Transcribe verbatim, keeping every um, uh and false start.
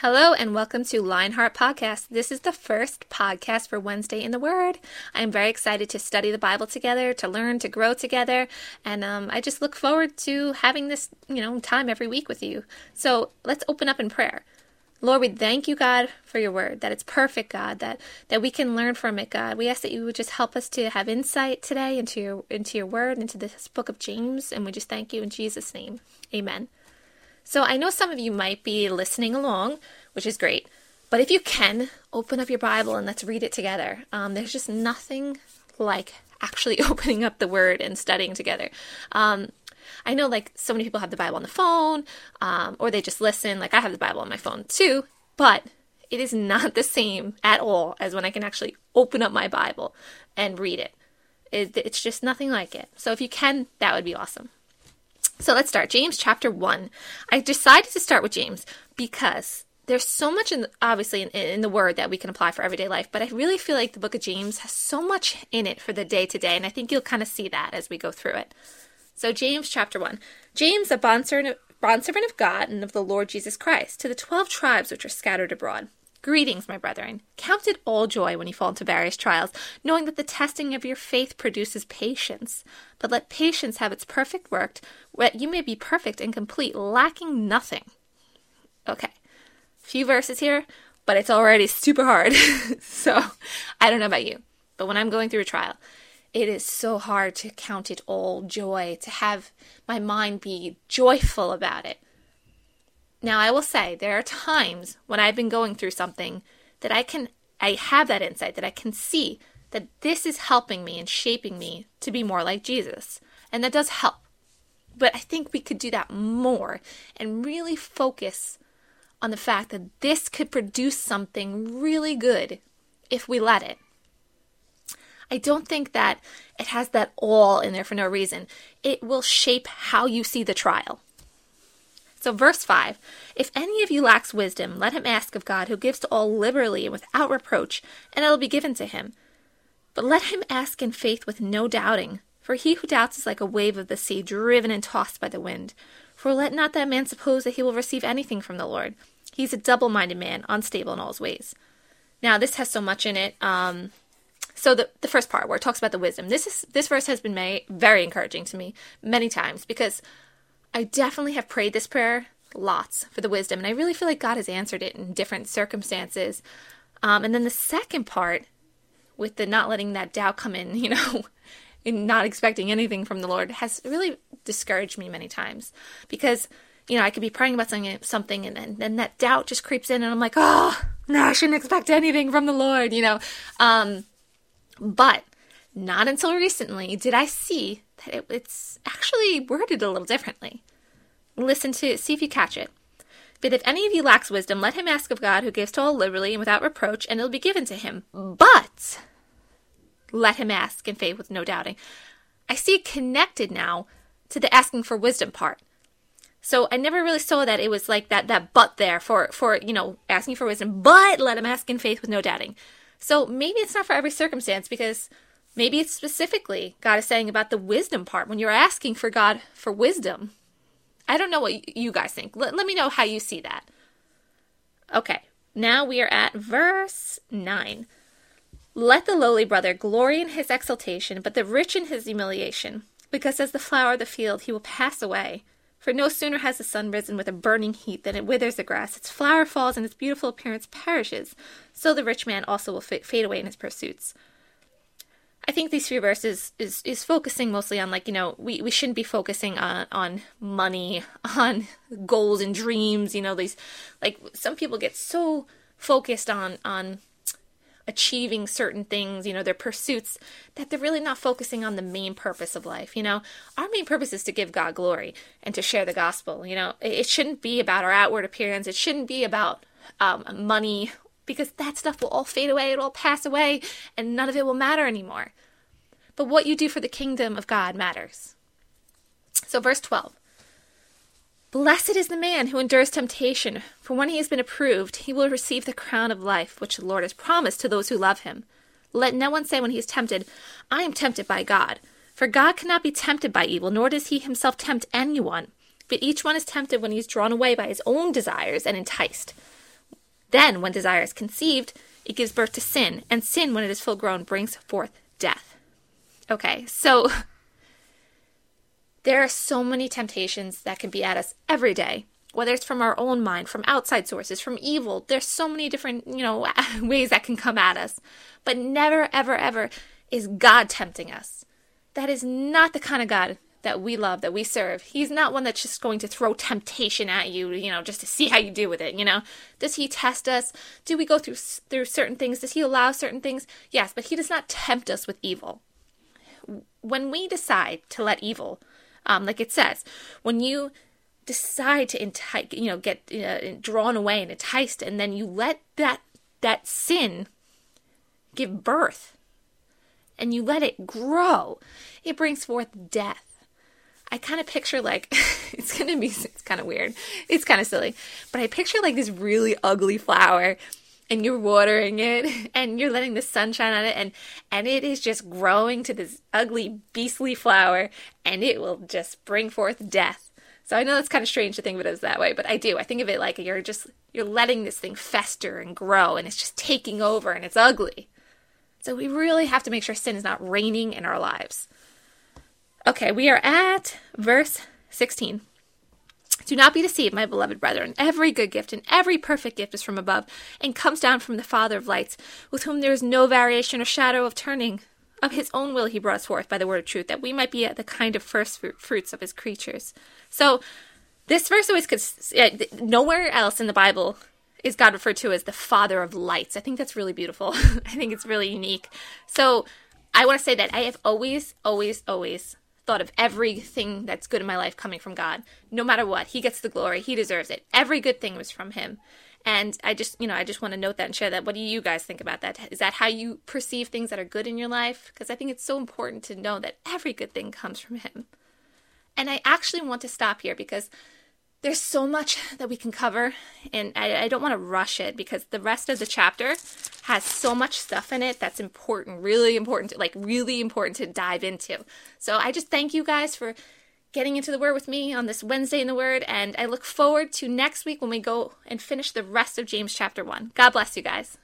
Hello and welcome to Lionheart Podcast. This is the first podcast for Wednesday in the Word. I'm very excited to study the Bible together, to learn, to grow together, and um, I just look forward to having this, you know, time every week with you. So let's open up in prayer. Lord, we thank you, God, for your word, that it's perfect, God, that, that we can learn from it, God. We ask that you would just help us to have insight today into your, into your word, into this book of James, and we just thank you in Jesus' name. Amen. So I know some of you might be listening along, which is great, but if you can, open up your Bible and let's read it together. Um, there's just nothing like actually opening up the Word and studying together. Um, I know like so many people have the Bible on the phone, um, or they just listen. Like I have the Bible on my phone too, but it is not the same at all as when I can actually open up my Bible and read it. it it's just nothing like it. So if you can, that would be awesome. So let's start. James chapter one. I decided to start with James because there's so much, in, obviously, in, in the Word that we can apply for everyday life, but I really feel like the book of James has so much in it for the day-to-day, and I think you'll kind of see that as we go through it. So James chapter one. James, a bondservant of God and of the Lord Jesus Christ, to the twelve tribes which are scattered abroad. Greetings, my brethren. Count it all joy when you fall into various trials, knowing that the testing of your faith produces patience. But let patience have its perfect work, that you may be perfect and complete, lacking nothing. Okay, few verses here, but it's already super hard. So, I don't know about you, but when I'm going through a trial, it is so hard to count it all joy, to have my mind be joyful about it. Now, I will say there are times when I've been going through something that I can, I have that insight, that I can see that this is helping me and shaping me to be more like Jesus. And that does help. But I think we could do that more and really focus on the fact that this could produce something really good if we let it. I don't think that it has that all in there for no reason. It will shape how you see the trial. So verse five, if any of you lacks wisdom, let him ask of God, who gives to all liberally and without reproach, and it will be given to him. But let him ask in faith with no doubting, for he who doubts is like a wave of the sea, driven and tossed by the wind. For let not that man suppose that he will receive anything from the Lord. He is a double-minded man, unstable in all his ways. Now this has so much in it. Um, so the, the first part where it talks about the wisdom, this is this verse has been very, very encouraging to me many times, because I definitely have prayed this prayer lots for the wisdom, and I really feel like God has answered it in different circumstances. Um, and then the second part, with the not letting that doubt come in, you know, and not expecting anything from the Lord, has really discouraged me many times. Because, you know, I could be praying about something, something and then and that doubt just creeps in, and I'm like, oh, no, I shouldn't expect anything from the Lord, you know. Um, but not until recently did I see that it, it's actually worded a little differently. Listen to it, see if you catch it. But if any of you lacks wisdom, let him ask of God, who gives to all liberally and without reproach, and it will be given to him. But let him ask in faith with no doubting. I see it connected now to the asking for wisdom part. So I never really saw that it was like that that but there for, for you know, asking for wisdom, but let him ask in faith with no doubting. So maybe it's not for every circumstance, because maybe it's specifically God is saying about the wisdom part when you're asking for God for wisdom. I don't know what you guys think. Let, let me know how you see that. Okay, now we are at verse nine. Let the lowly brother glory in his exaltation, but the rich in his humiliation, because as the flower of the field he will pass away. For no sooner has the sun risen with a burning heat than it withers the grass, its flower falls, and its beautiful appearance perishes. So the rich man also will f- fade away in his pursuits. I think these few verses is, is, is focusing mostly on, like, you know, we, we shouldn't be focusing on, on money, on goals and dreams, you know, these, like, some people get so focused on, on achieving certain things, you know, their pursuits, that they're really not focusing on the main purpose of life, you know. Our main purpose is to give God glory and to share the gospel, you know. It, it shouldn't be about our outward appearance. It shouldn't be about um, money, because that stuff will all fade away, it'll all pass away, and none of it will matter anymore. But what you do for the kingdom of God matters. So verse twelve. Blessed is the man who endures temptation, for when he has been approved, he will receive the crown of life, which the Lord has promised to those who love him. Let no one say when he is tempted, I am tempted by God. For God cannot be tempted by evil, nor does he himself tempt anyone. But each one is tempted when he is drawn away by his own desires and enticed. Then, when desire is conceived, it gives birth to sin, and sin, when it is full grown, brings forth death. Okay, so there are so many temptations that can be at us every day, whether it's from our own mind, from outside sources, from evil. There's so many different, you know, ways that can come at us, but never, ever, ever is God tempting us. That is not the kind of God that we love, that we serve. He's not one that's just going to throw temptation at you, you know, just to see how you do with it, you know. Does he test us? Do we go through through certain things? Does he allow certain things? Yes, but he does not tempt us with evil. When we decide to let evil, um, like it says, when you decide to entice, you know, get uh, drawn away and enticed, and then you let that that sin give birth, and you let it grow, it brings forth death. I kind of picture like, it's going to be, it's kind of weird. It's kind of silly. But I picture like this really ugly flower and you're watering it and you're letting the sun shine on it and, and it is just growing to this ugly, beastly flower and it will just bring forth death. So I know it's kind of strange to think of it as that way, but I do. I think of it like you're just, you're letting this thing fester and grow and it's just taking over and it's ugly. So we really have to make sure sin is not reigning in our lives. Okay, we are at verse sixteen. Do not be deceived, my beloved brethren. Every good gift and every perfect gift is from above and comes down from the Father of lights, with whom there is no variation or shadow of turning. Of his own will he brought us forth by the word of truth, that we might be the kind of first fruits of his creatures. So this verse always could, nowhere else in the Bible is God referred to as the Father of lights. I think that's really beautiful. I think it's really unique. So I want to say that I have always, always, always thought of everything that's good in my life coming from God. No matter what, he gets the glory. He deserves it. Every good thing was from him. And I just, you know, I just want to note that and share that. What do you guys think about that? Is that how you perceive things that are good in your life? Because I think it's so important to know that every good thing comes from him. And I actually want to stop here because there's so much that we can cover, and I, I don't want to rush it because the rest of the chapter has so much stuff in it that's important, really important, to, like really important to dive into. So I just thank you guys for getting into the Word with me on this Wednesday in the Word, and I look forward to next week when we go and finish the rest of James chapter one. God bless you guys.